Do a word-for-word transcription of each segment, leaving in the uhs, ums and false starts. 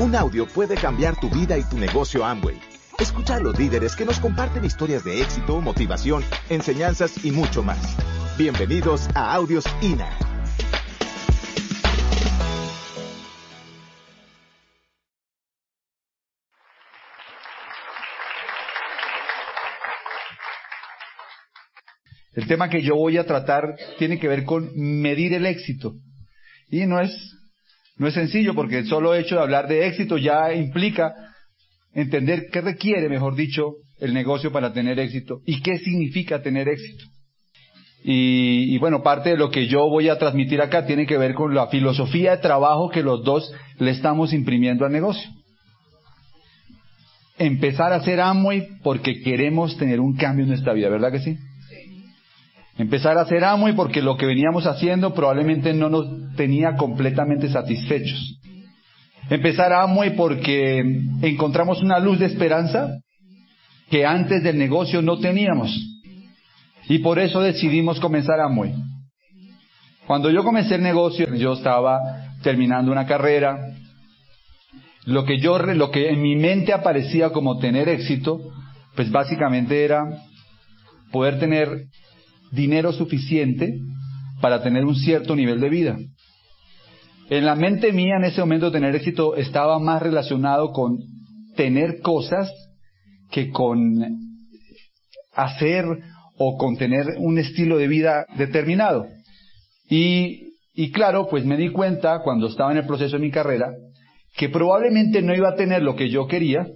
Un audio puede cambiar tu vida y tu negocio Amway. Escucha a los líderes que nos comparten historias de éxito, motivación, enseñanzas y mucho más. Bienvenidos a Audios I N A. El tema que yo voy a tratar tiene que ver con medir el éxito. Y no es, no es sencillo, porque el solo hecho de hablar de éxito ya implica entender qué requiere, mejor dicho, el negocio para tener éxito y qué significa tener éxito. Y, y bueno, parte de lo que yo voy a transmitir acá tiene que ver con la filosofía de trabajo que los dos le estamos imprimiendo al negocio. Empezar a hacer Amway porque queremos tener un cambio en nuestra vida, ¿verdad que sí? Empezar a hacer Amway porque lo que veníamos haciendo probablemente no nos tenía completamente satisfechos. Empezar a Amway porque encontramos una luz de esperanza que antes del negocio no teníamos. Y por eso decidimos comenzar a Amway. Cuando yo comencé el negocio, yo estaba terminando una carrera. Lo que, yo, lo que en mi mente aparecía como tener éxito, pues básicamente era poder tener dinero suficiente para tener un cierto nivel de vida. En la mente mía, en ese momento, tener éxito estaba más relacionado con tener cosas que con hacer o con tener un estilo de vida determinado. Y, y claro, pues me di cuenta cuando estaba en el proceso de mi carrera que probablemente no iba a tener lo que yo quería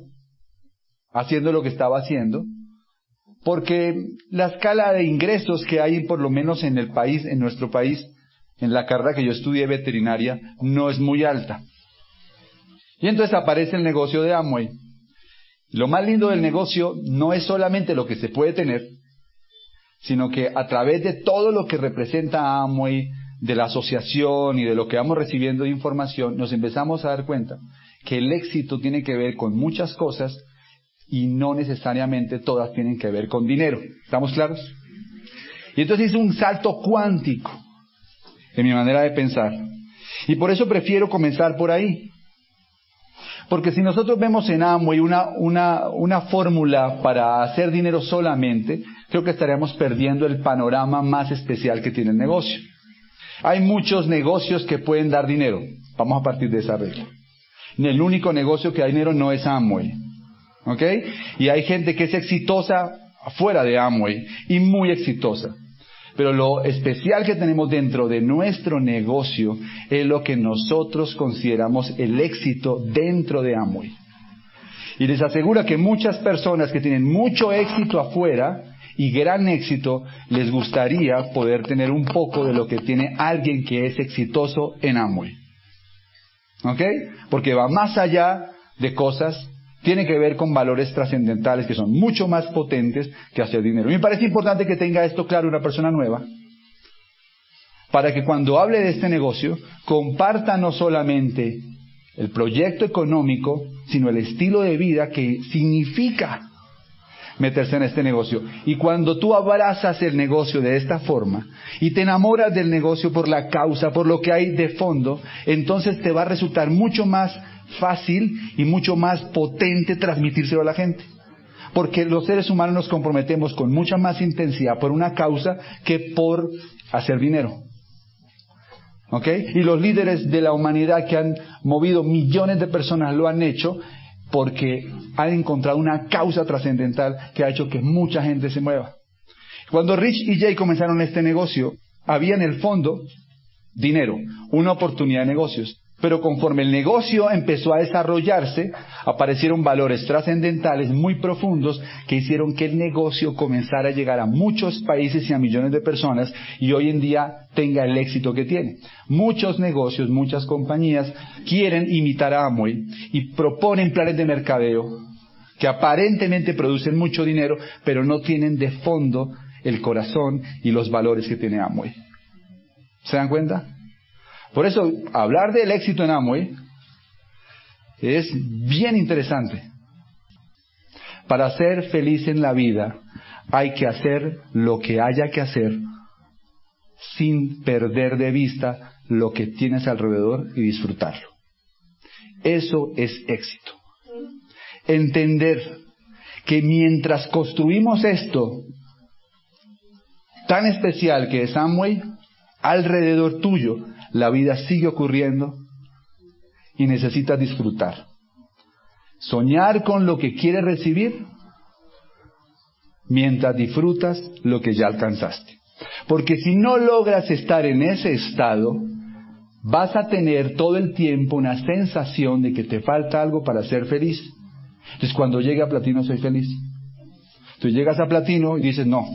haciendo lo que estaba haciendo, porque la escala de ingresos que hay, por lo menos en el país, en nuestro país, en la carrera que yo estudié, veterinaria, no es muy alta. Y entonces aparece el negocio de Amway. Lo más lindo del negocio no es solamente lo que se puede tener, sino que a través de todo lo que representa Amway, de la asociación y de lo que vamos recibiendo de información, nos empezamos a dar cuenta que el éxito tiene que ver con muchas cosas y no necesariamente todas tienen que ver con dinero. ¿Estamos claros? Y entonces hice un salto cuántico en mi manera de pensar. Y por eso prefiero comenzar por ahí. Porque si nosotros vemos en Amway una, una, una fórmula para hacer dinero solamente, creo que estaríamos perdiendo el panorama más especial que tiene el negocio. Hay muchos negocios que pueden dar dinero. Vamos a partir de esa regla. El único negocio que da dinero no es Amway. ¿Ok? Y hay gente que es exitosa fuera de Amway y muy exitosa. Pero lo especial que tenemos dentro de nuestro negocio es lo que nosotros consideramos el éxito dentro de Amway. Y les aseguro que muchas personas que tienen mucho éxito afuera y gran éxito, les gustaría poder tener un poco de lo que tiene alguien que es exitoso en Amway. ¿Ok? Porque va más allá de cosas, tiene que ver con valores trascendentales que son mucho más potentes que hacer dinero. Y me parece importante que tenga esto claro una persona nueva, para que cuando hable de este negocio, comparta no solamente el proyecto económico, sino el estilo de vida que significa meterse en este negocio. Y cuando tú abrazas el negocio de esta forma y te enamoras del negocio por la causa, por lo que hay de fondo, entonces te va a resultar mucho más fácil y mucho más potente transmitírselo a la gente, porque los seres humanos nos comprometemos con mucha más intensidad por una causa que por hacer dinero. ¿Ok? Y los líderes de la humanidad que han movido millones de personas lo han hecho porque han encontrado una causa trascendental que ha hecho que mucha gente se mueva. Cuando Rich y Jay comenzaron este negocio, había en el fondo dinero, una oportunidad de negocios. Pero conforme el negocio empezó a desarrollarse, aparecieron valores trascendentales muy profundos que hicieron que el negocio comenzara a llegar a muchos países y a millones de personas, y hoy en día tenga el éxito que tiene. Muchos negocios, muchas compañías quieren imitar a Amway y proponen planes de mercadeo que aparentemente producen mucho dinero, pero no tienen de fondo el corazón y los valores que tiene Amway. ¿Se dan cuenta? Por eso, hablar del éxito en Amway es bien interesante. Para ser feliz en la vida, hay que hacer lo que haya que hacer sin perder de vista lo que tienes alrededor y disfrutarlo. Eso es éxito. Entender que mientras construimos esto tan especial que es Amway, alrededor tuyo la vida sigue ocurriendo y necesitas disfrutar. Soñar con lo que quieres recibir mientras disfrutas lo que ya alcanzaste. Porque si no logras estar en ese estado, vas a tener todo el tiempo una sensación de que te falta algo para ser feliz. Entonces, cuando llegue a platino soy feliz. Tú llegas a platino y dices, no,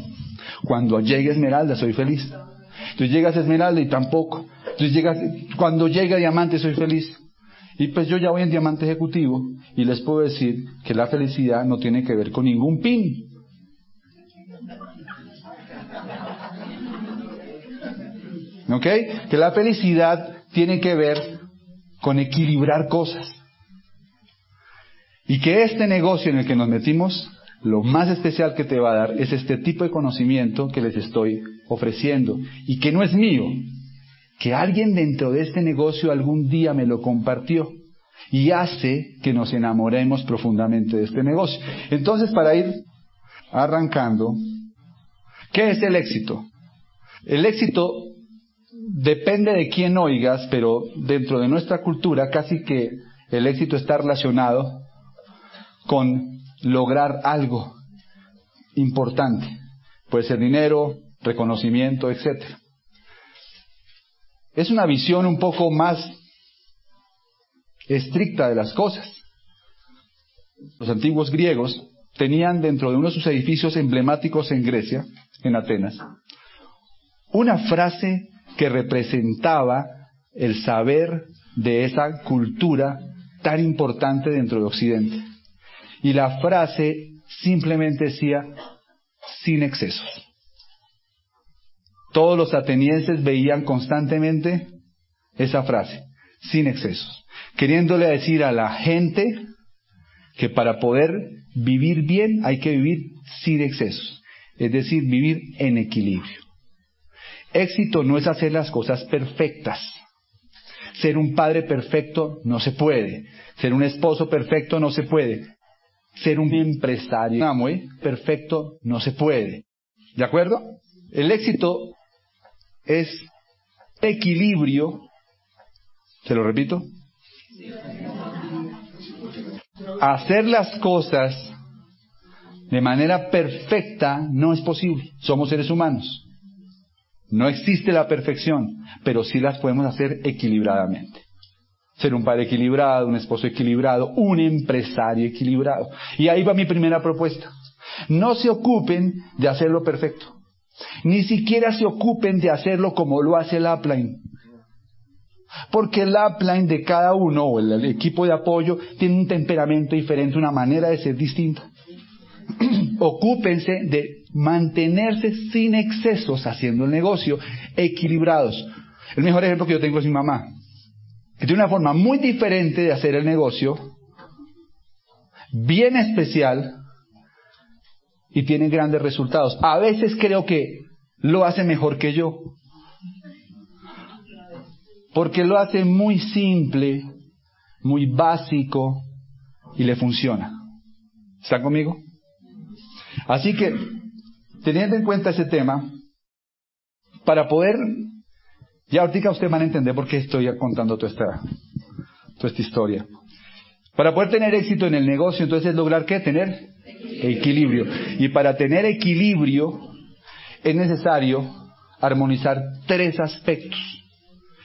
cuando llegue a esmeralda soy feliz. Tú llegas a esmeralda y tampoco. Entonces llegas, cuando llegue a diamante soy feliz. Y pues yo ya voy en diamante ejecutivo y les puedo decir que la felicidad no tiene que ver con ningún pin. ¿Ok? Que la felicidad tiene que ver con equilibrar cosas. Y que este negocio en el que nos metimos, lo más especial que te va a dar es este tipo de conocimiento que les estoy ofreciendo. Y que no es mío, que alguien dentro de este negocio algún día me lo compartió. Y hace que nos enamoremos profundamente de este negocio. Entonces, para ir arrancando, ¿qué es el éxito? El éxito depende de quién oigas, pero dentro de nuestra cultura casi que el éxito está relacionado con lograr algo importante. Puede ser dinero, reconocimiento, etcétera. Es una visión un poco más estricta de las cosas. Los antiguos griegos tenían dentro de uno de sus edificios emblemáticos en Grecia, en Atenas, una frase que representaba el saber de esa cultura tan importante dentro de Occidente. Y la frase simplemente decía, sin excesos. Todos los atenienses veían constantemente esa frase, sin excesos, queriéndole decir a la gente que para poder vivir bien hay que vivir sin excesos, es decir, vivir en equilibrio. Éxito no es hacer las cosas perfectas. Ser un padre perfecto no se puede. Ser un esposo perfecto no se puede. Ser un empresario Amway perfecto no se puede. ¿De acuerdo? El éxito es equilibrio. ¿Se lo repito? Hacer las cosas de manera perfecta no es posible. Somos seres humanos. No existe la perfección, pero sí las podemos hacer equilibradamente. Ser un padre equilibrado, un esposo equilibrado, un empresario equilibrado. Y ahí va mi primera propuesta. No se ocupen de hacerlo perfecto. Ni siquiera se ocupen de hacerlo como lo hace el upline. Porque el upline de cada uno, o el equipo de apoyo, tiene un temperamento diferente, una manera de ser distinta. Ocúpense de mantenerse sin excesos haciendo el negocio, equilibrados. El mejor ejemplo que yo tengo es mi mamá, que tiene una forma muy diferente de hacer el negocio, bien especial, y tiene grandes resultados. A veces creo que lo hace mejor que yo, porque lo hace muy simple, muy básico, y le funciona. ¿Están conmigo? Así que, teniendo en cuenta ese tema, para poder, ya ahorita ustedes van a entender por qué estoy contando toda esta, toda esta historia. Para poder tener éxito en el negocio, entonces, ¿lograr qué? Tener equilibrio. Y para tener equilibrio, es necesario armonizar tres aspectos.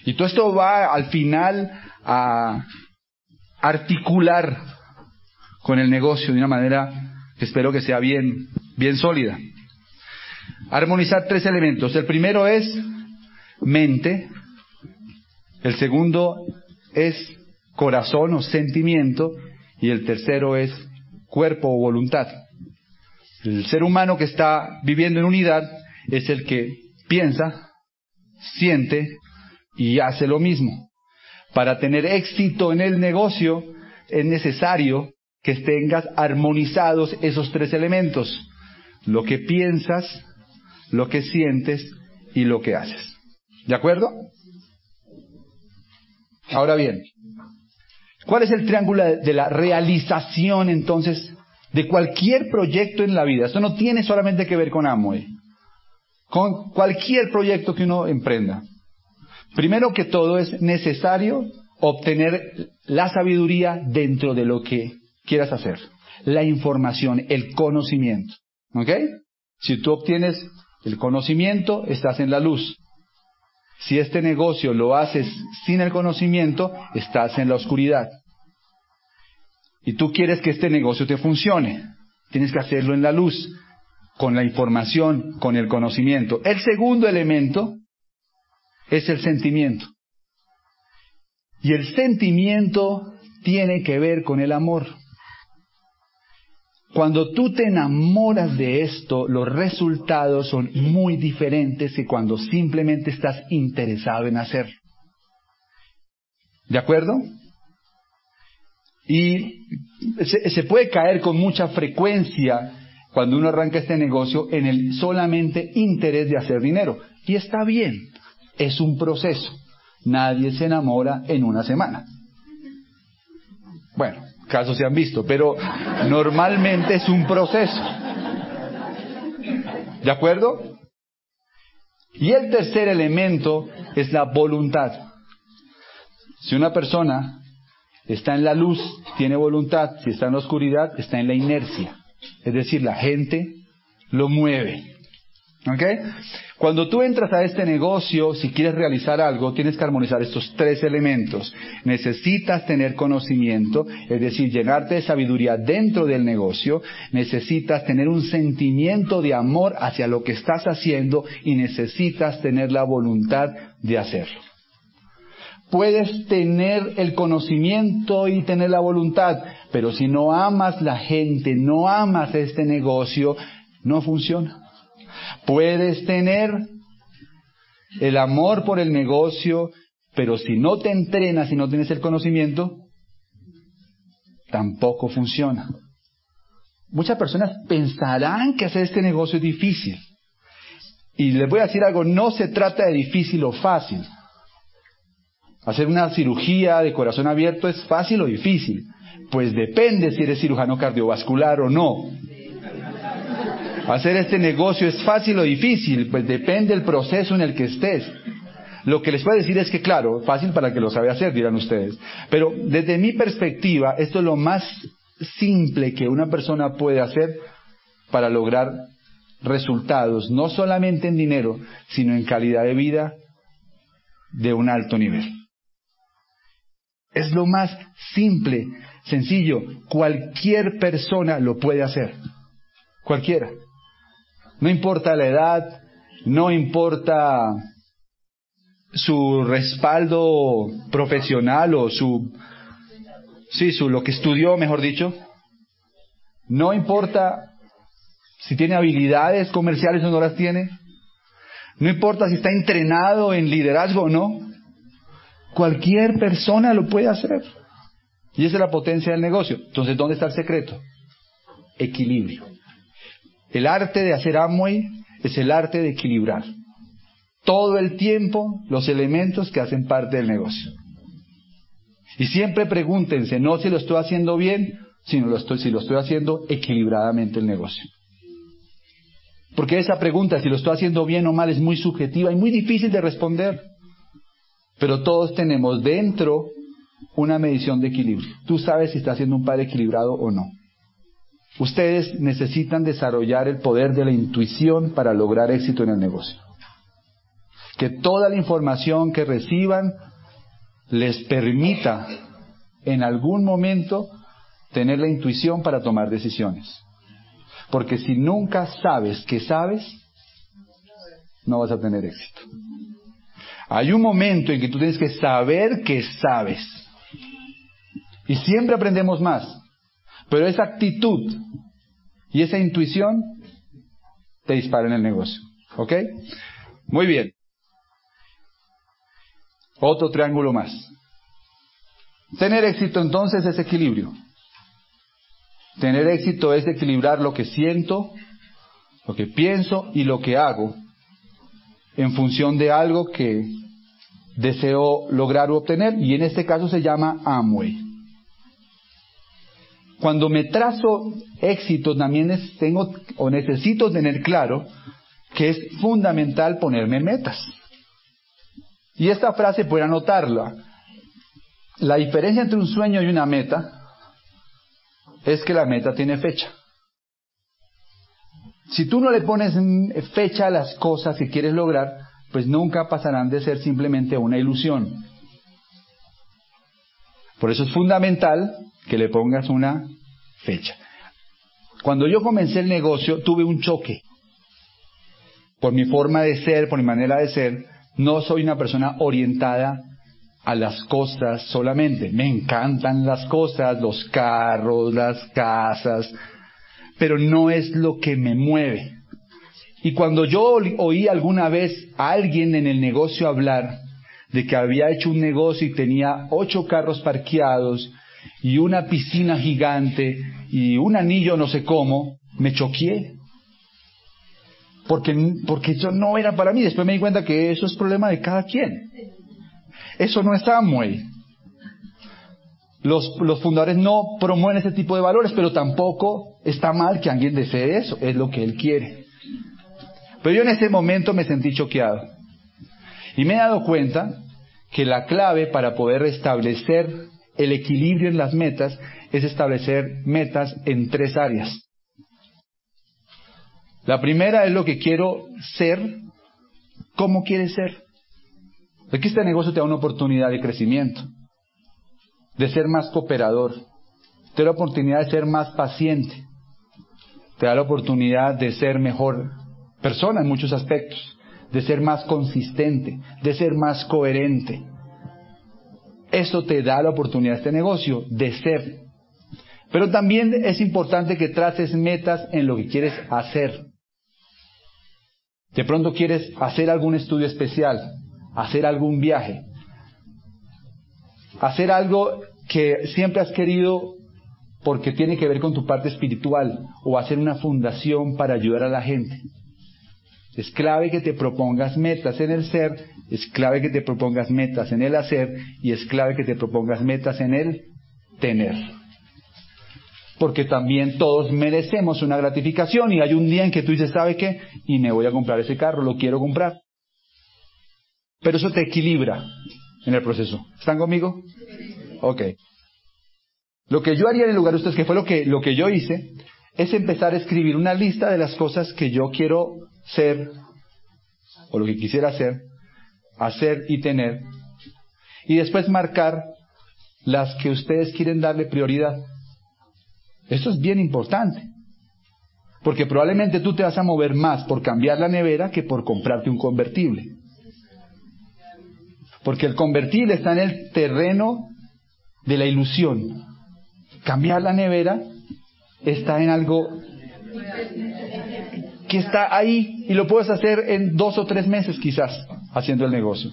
Y todo esto va al final a articular con el negocio de una manera que espero que sea bien, bien sólida. Armonizar tres elementos. El primero es mente. El segundo es corazón o sentimiento. Y el tercero es cuerpo o voluntad. El ser humano que está viviendo en unidad es el que piensa, siente y hace lo mismo. Para tener éxito en el negocio es necesario que tengas armonizados esos tres elementos. Lo que piensas, lo que sientes y lo que haces. ¿De acuerdo? Ahora bien, ¿Cuál es el triángulo de la realización, entonces, de cualquier proyecto en la vida? Esto no tiene solamente que ver con Amway, con cualquier proyecto que uno emprenda. Primero que todo, es necesario obtener la sabiduría dentro de lo que quieras hacer. La información, el conocimiento. ¿Ok? Si tú obtienes el conocimiento, estás en la luz. Si este negocio lo haces sin el conocimiento, estás en la oscuridad. Y tú quieres que este negocio te funcione. Tienes que hacerlo en la luz, con la información, con el conocimiento. El segundo elemento es el sentimiento. Y el sentimiento tiene que ver con el amor. Cuando tú te enamoras de esto, los resultados son muy diferentes que cuando simplemente estás interesado en hacerlo. ¿De acuerdo? Y se, se puede caer con mucha frecuencia, cuando uno arranca este negocio, en el solamente interés de hacer dinero. Y está bien, es un proceso. Nadie se enamora en una semana. Bueno, casos se han visto, pero normalmente es un proceso. ¿De acuerdo? Y el tercer elemento es la voluntad. Si una persona está en la luz, tiene voluntad; si está en la oscuridad, está en la inercia. Es decir, la gente lo mueve. ¿Ok? Cuando tú entras a este negocio, si quieres realizar algo, tienes que armonizar estos tres elementos. Necesitas tener conocimiento, es decir, llenarte de sabiduría dentro del negocio. Necesitas tener un sentimiento de amor hacia lo que estás haciendo y necesitas tener la voluntad de hacerlo. Puedes tener el conocimiento y tener la voluntad, pero si no amas la gente, no amas este negocio, no funciona. Puedes tener el amor por el negocio, pero si no te entrenas y no tienes el conocimiento, tampoco funciona. Muchas personas pensarán que hacer este negocio es difícil. Y les voy a decir algo, no se trata de difícil o fácil. Hacer una cirugía de corazón abierto es fácil o difícil. Pues depende si eres cirujano cardiovascular o no. Hacer este negocio es fácil o difícil, pues depende del proceso en el que estés. Lo que les puedo decir es que, claro, fácil para el que lo sabe hacer, dirán ustedes. Pero desde mi perspectiva, esto es lo más simple que una persona puede hacer para lograr resultados, no solamente en dinero, sino en calidad de vida de un alto nivel. Es lo más simple, sencillo. Cualquier persona lo puede hacer. Cualquiera. No importa la edad, no importa su respaldo profesional o su, sí, su lo que estudió, mejor dicho. No importa si tiene habilidades comerciales o no las tiene. No importa si está entrenado en liderazgo o no. Cualquier persona lo puede hacer. Y esa es la potencia del negocio. Entonces, ¿dónde está el secreto? Equilibrio. El arte de hacer Amway es el arte de equilibrar todo el tiempo los elementos que hacen parte del negocio. Y siempre pregúntense, no si lo estoy haciendo bien, sino lo estoy, si lo estoy haciendo equilibradamente el negocio. Porque esa pregunta, si lo estoy haciendo bien o mal, es muy subjetiva y muy difícil de responder. Pero todos tenemos dentro una medición de equilibrio. Tú sabes si estás haciendo un par equilibrado o no. Ustedes necesitan desarrollar el poder de la intuición para lograr éxito en el negocio. Que toda la información que reciban les permita en algún momento tener la intuición para tomar decisiones. Porque si nunca sabes que sabes, no vas a tener éxito. Hay un momento en que tú tienes que saber que sabes. Y siempre aprendemos más. Pero esa actitud y esa intuición te disparan en el negocio. ¿Ok? Muy bien. Otro triángulo más. Tener éxito, entonces, es equilibrio. Tener éxito es equilibrar lo que siento, lo que pienso y lo que hago en función de algo que deseo lograr u obtener. Y en este caso se llama Amway. Cuando me trazo éxitos, también es, tengo o necesito tener claro que es fundamental ponerme metas. Y esta frase puede anotarla. La diferencia entre un sueño y una meta es que la meta tiene fecha. Si tú no le pones fecha a las cosas que quieres lograr, pues nunca pasarán de ser simplemente una ilusión. Por eso es fundamental que le pongas una fecha. Cuando yo comencé el negocio, tuve un choque. Por mi forma de ser, por mi manera de ser, no soy una persona orientada a las cosas solamente. Me encantan las cosas, los carros, las casas, pero no es lo que me mueve. Y cuando yo oí alguna vez a alguien en el negocio hablar de que había hecho un negocio y tenía ocho carros parqueados y una piscina gigante y un anillo no sé cómo, me choqué. Porque, porque eso no era para mí. Después me di cuenta que eso es problema de cada quien. Eso no es Amway. Los, los fundadores no promueven ese tipo de valores, pero tampoco está mal que alguien desee eso. Es lo que él quiere. Pero yo en ese momento me sentí choqueado. Y me he dado cuenta que la clave para poder establecer el equilibrio en las metas es establecer metas en tres áreas. La primera es lo que quiero ser, cómo quieres ser. Aquí este negocio te da una oportunidad de crecimiento, de ser más cooperador, te da la oportunidad de ser más paciente, te da la oportunidad de ser mejor persona en muchos aspectos, de ser más consistente, de ser más coherente. Eso te da la oportunidad, este negocio, de ser. Pero también es importante que traces metas en lo que quieres hacer. De pronto quieres hacer algún estudio especial, hacer algún viaje, hacer algo que siempre has querido porque tiene que ver con tu parte espiritual, o hacer una fundación para ayudar a la gente. Es clave que te propongas metas en el ser, es clave que te propongas metas en el hacer, y es clave que te propongas metas en el tener. Porque también todos merecemos una gratificación, y hay un día en que tú dices, ¿sabe qué? Y me voy a comprar ese carro, lo quiero comprar. Pero eso te equilibra en el proceso. ¿Están conmigo? Ok. Lo que yo haría en el lugar de ustedes, que fue lo que, lo que yo hice, es empezar a escribir una lista de las cosas que yo quiero ser, o lo que quisiera ser, hacer y tener, y después marcar las que ustedes quieren darle prioridad. Esto es bien importante, porque probablemente tú te vas a mover más por cambiar la nevera que por comprarte un convertible. Porque el convertible está en el terreno de la ilusión. Cambiar la nevera está en algo que está ahí y lo puedes hacer en dos o tres meses quizás, haciendo el negocio.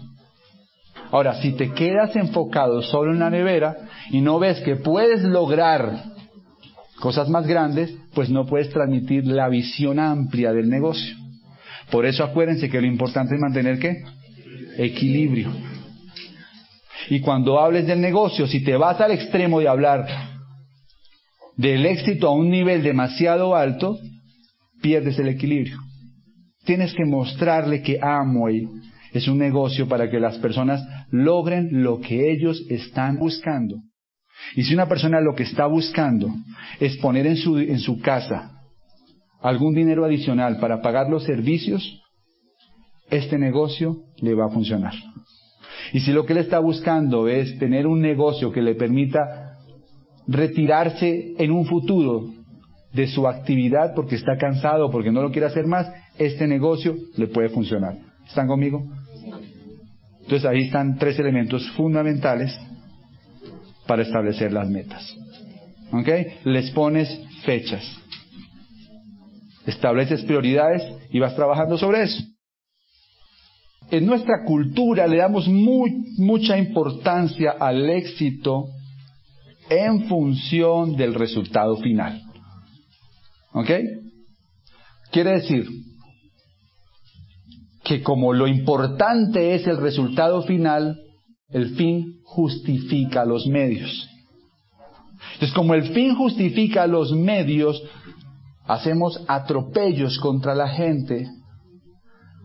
Ahora, si te quedas enfocado solo en la nevera y no ves que puedes lograr cosas más grandes, pues no puedes transmitir la visión amplia del negocio. Por eso acuérdense que lo importante es mantener ¿qué? Equilibrio. Y cuando hables del negocio, si te vas al extremo de hablar del éxito a un nivel demasiado alto, pierdes el equilibrio. Tienes que mostrarle que Amway es un negocio para que las personas logren lo que ellos están buscando. Y si una persona lo que está buscando es poner en su, en su casa algún dinero adicional para pagar los servicios, este negocio le va a funcionar. Y si lo que él está buscando es tener un negocio que le permita retirarse en un futuro de su actividad porque está cansado, porque no lo quiere hacer más, este negocio le puede funcionar. ¿Están conmigo? Entonces ahí están tres elementos fundamentales para establecer las metas. ¿Ok? Les pones fechas, estableces prioridades y vas trabajando sobre eso. En nuestra cultura le damos muy, mucha importancia al éxito en función del resultado final. ¿Ok? Quiere decir que como lo importante es el resultado final, el fin justifica los medios. Entonces, como el fin justifica los medios, hacemos atropellos contra la gente,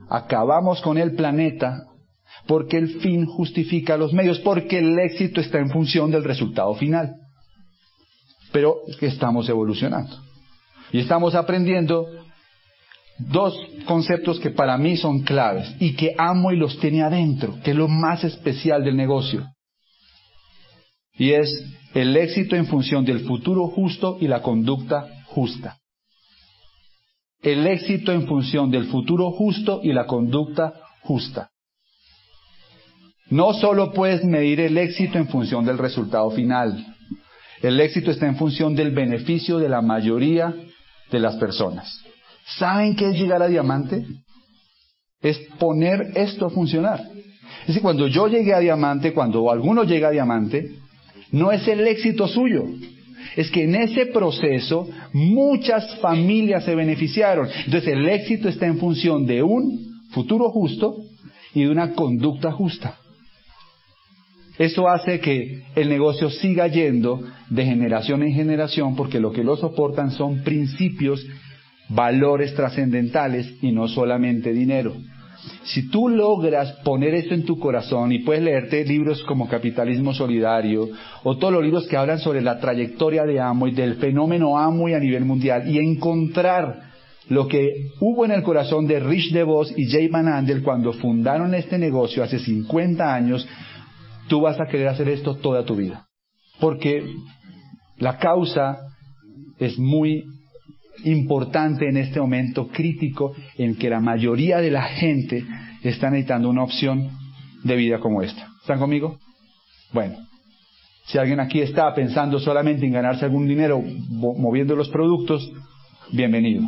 acabamos con el planeta, porque el fin justifica los medios, porque el éxito está en función del resultado final. Pero estamos evolucionando. Y estamos aprendiendo dos conceptos que para mí son claves y que amo y los tiene adentro, que es lo más especial del negocio. Y es el éxito en función del futuro justo y la conducta justa. El éxito en función del futuro justo y la conducta justa. No solo puedes medir el éxito en función del resultado final. El éxito está en función del beneficio de la mayoría de las personas. ¿Saben qué es llegar a diamante? Es poner esto a funcionar. Es decir, cuando yo llegué a diamante, cuando alguno llega a diamante, no es el éxito suyo. Es que en ese proceso muchas familias se beneficiaron. Entonces el éxito está en función de un futuro justo y de una conducta justa. Eso hace que el negocio siga yendo de generación en generación, porque lo que lo soportan son principios, valores trascendentales y no solamente dinero. Si tú logras poner esto en tu corazón y puedes leerte libros como Capitalismo Solidario o todos los libros que hablan sobre la trayectoria de Amway, del fenómeno Amway a nivel mundial, y encontrar lo que hubo en el corazón de Rich DeVos y Jay Van Andel cuando fundaron este negocio hace cincuenta años, tú vas a querer hacer esto toda tu vida, porque la causa es muy importante en este momento crítico en que la mayoría de la gente está necesitando una opción de vida como esta. ¿Están conmigo? Bueno, si alguien aquí está pensando solamente en ganarse algún dinero moviendo los productos, bienvenido.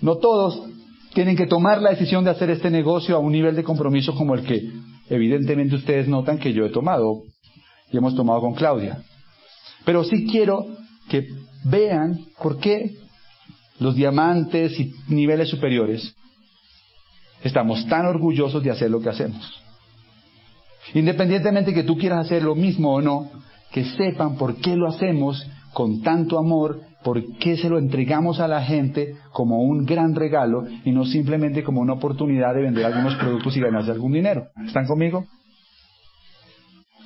No todos tienen que tomar la decisión de hacer este negocio a un nivel de compromiso como el que evidentemente ustedes notan que yo he tomado y hemos tomado con Claudia. Pero sí quiero que vean por qué los diamantes y niveles superiores estamos tan orgullosos de hacer lo que hacemos. Independientemente que tú quieras hacer lo mismo o no, que sepan por qué lo hacemos con tanto amor, por qué se lo entregamos a la gente como un gran regalo y no simplemente como una oportunidad de vender algunos productos y ganarse algún dinero. ¿Están conmigo?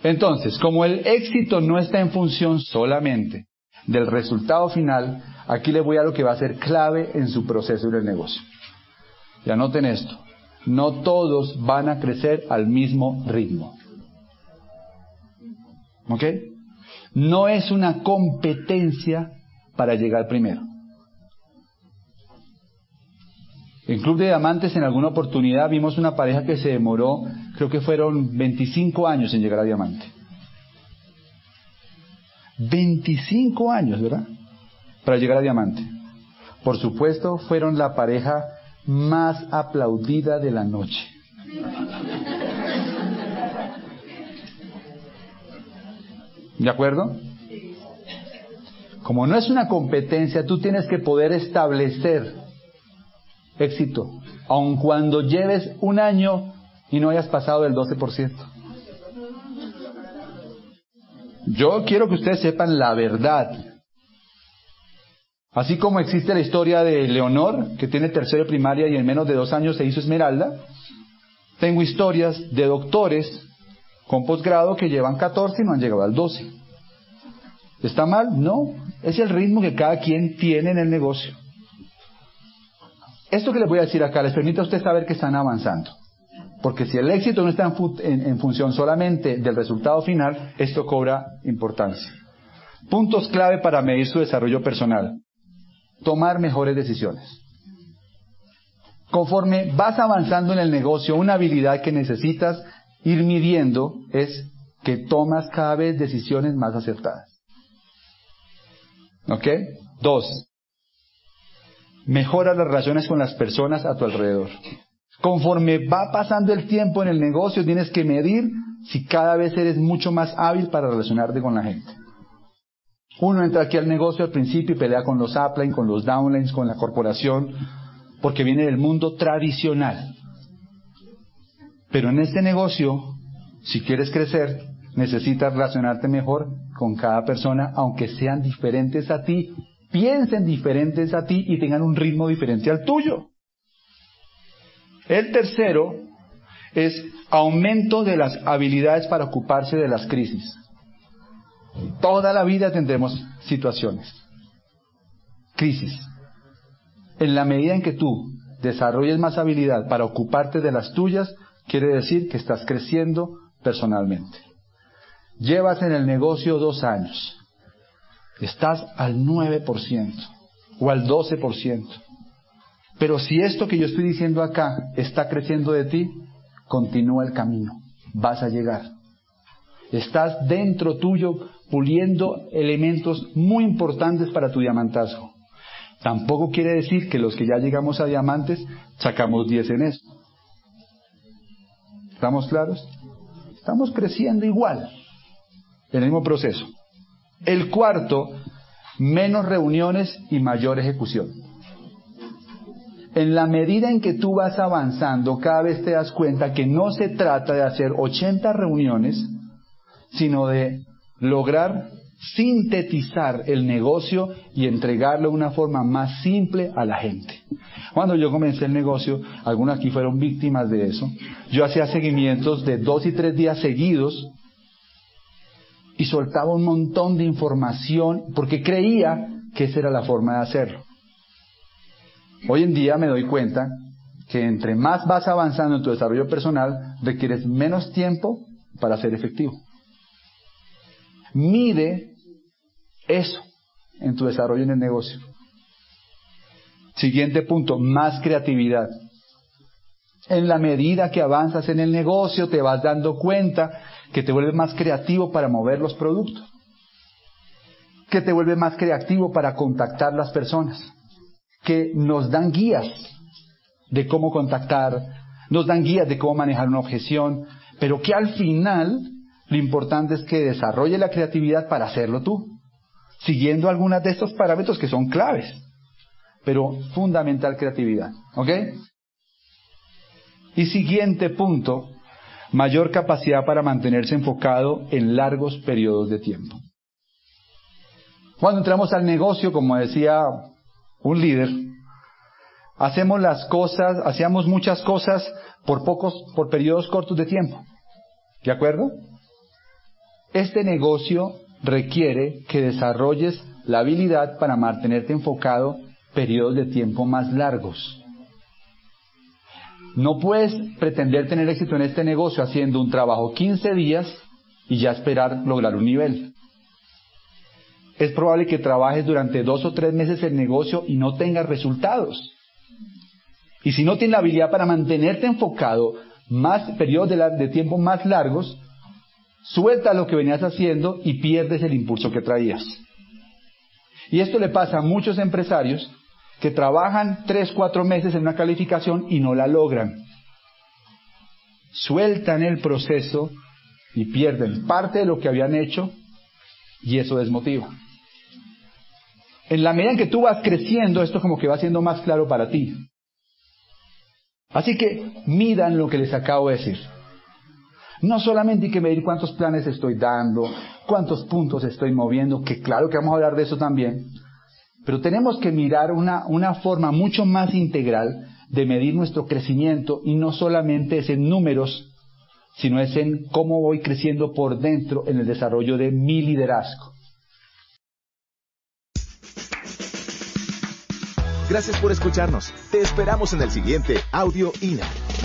Entonces, como el éxito no está en función solamente del resultado final, aquí les voy a lo que va a ser clave en su proceso en el negocio. Y anoten esto: no todos van a crecer al mismo ritmo. ¿Ok? No es una competencia para llegar primero. En Club de Diamantes, en alguna oportunidad, vimos una pareja que se demoró, creo que fueron veinticinco años en llegar a diamante. veinticinco años, ¿verdad? Para llegar a diamante. Por supuesto, fueron la pareja más aplaudida de la noche. ¿De acuerdo? Como no es una competencia, tú tienes que poder establecer éxito, aun cuando lleves un año y no hayas pasado del doce por ciento. Yo quiero que ustedes sepan la verdad. Así como existe la historia de Leonor, que tiene tercero de primaria y en menos de dos años se hizo esmeralda, tengo historias de doctores con posgrado que llevan catorce y no han llegado al doce. ¿Está mal? No. Es el ritmo que cada quien tiene en el negocio. Esto que les voy a decir acá les permite a ustedes saber que están avanzando. Porque si el éxito no está en, fu- en, en función solamente del resultado final, esto cobra importancia. Puntos clave para medir su desarrollo personal. Tomar mejores decisiones. Conforme vas avanzando en el negocio, una habilidad que necesitas ir midiendo es que tomas cada vez decisiones más acertadas. ¿Ok? Dos. Mejora las relaciones con las personas a tu alrededor. Conforme va pasando el tiempo en el negocio, tienes que medir si cada vez eres mucho más hábil para relacionarte con la gente. Uno entra aquí al negocio al principio y pelea con los uplines, con los downlines, con la corporación, porque viene del mundo tradicional. Pero en este negocio, si quieres crecer, necesitas relacionarte mejor con cada persona, aunque sean diferentes a ti, piensen diferentes a ti y tengan un ritmo diferente al tuyo. El tercero es aumento de las habilidades para ocuparse de las crisis. Toda la vida tendremos situaciones, crisis. En la medida en que tú desarrolles más habilidad para ocuparte de las tuyas, quiere decir que estás creciendo personalmente. Llevas en el negocio dos años. Estás al nueve por ciento o al doce por ciento. Pero si esto que yo estoy diciendo acá está creciendo de ti, continúa el camino. Vas a llegar. Estás dentro tuyo puliendo elementos muy importantes para tu diamantazgo. Tampoco quiere decir que los que ya llegamos a diamantes sacamos diez en eso. ¿Estamos claros? Estamos creciendo igual, en el mismo proceso. El cuarto, menos reuniones y mayor ejecución. En la medida en que tú vas avanzando, cada vez te das cuenta que no se trata de hacer ochenta reuniones, sino de lograr sintetizar el negocio y entregarlo de una forma más simple a la gente. Cuando yo comencé el negocio, algunos aquí fueron víctimas de eso. Yo hacía seguimientos de dos y tres días seguidos y soltaba un montón de información porque creía que esa era la forma de hacerlo. Hoy en día me doy cuenta que entre más vas avanzando en tu desarrollo personal, requieres menos tiempo para ser efectivo. Mide eso en tu desarrollo en el negocio. Siguiente punto, más creatividad. En la medida que avanzas en el negocio, te vas dando cuenta que te vuelves más creativo para mover los productos, que te vuelves más creativo para contactar las personas, que nos dan guías de cómo contactar, nos dan guías de cómo manejar una objeción, pero que al final lo importante es que desarrolle la creatividad para hacerlo tú, siguiendo algunos de estos parámetros que son claves, pero fundamental creatividad, ¿ok? Y siguiente punto, mayor capacidad para mantenerse enfocado en largos periodos de tiempo. Cuando entramos al negocio, como decía un líder, hacemos las cosas, hacíamos muchas cosas por pocos, por periodos cortos de tiempo, ¿de acuerdo? Este negocio requiere que desarrolles la habilidad para mantenerte enfocado periodos de tiempo más largos. No puedes pretender tener éxito en este negocio haciendo un trabajo quince días y ya esperar lograr un nivel. Es probable que trabajes durante dos o tres meses el negocio y no tengas resultados. Y si no tienes la habilidad para mantenerte enfocado más periodos de, la, de tiempo más largos, suelta lo que venías haciendo y pierdes el impulso que traías. Y esto le pasa a muchos empresarios que trabajan tres, cuatro meses en una calificación y no la logran. Sueltan el proceso y pierden parte de lo que habían hecho y eso desmotiva. En la medida en que tú vas creciendo, esto como que va siendo más claro para ti. Así que midan lo que les acabo de decir. No solamente hay que medir cuántos planes estoy dando, cuántos puntos estoy moviendo, que claro que vamos a hablar de eso también, pero tenemos que mirar una, una forma mucho más integral de medir nuestro crecimiento, y no solamente es en números, sino es en cómo voy creciendo por dentro en el desarrollo de mi liderazgo. Gracias por escucharnos. Te esperamos en el siguiente Audio I N A.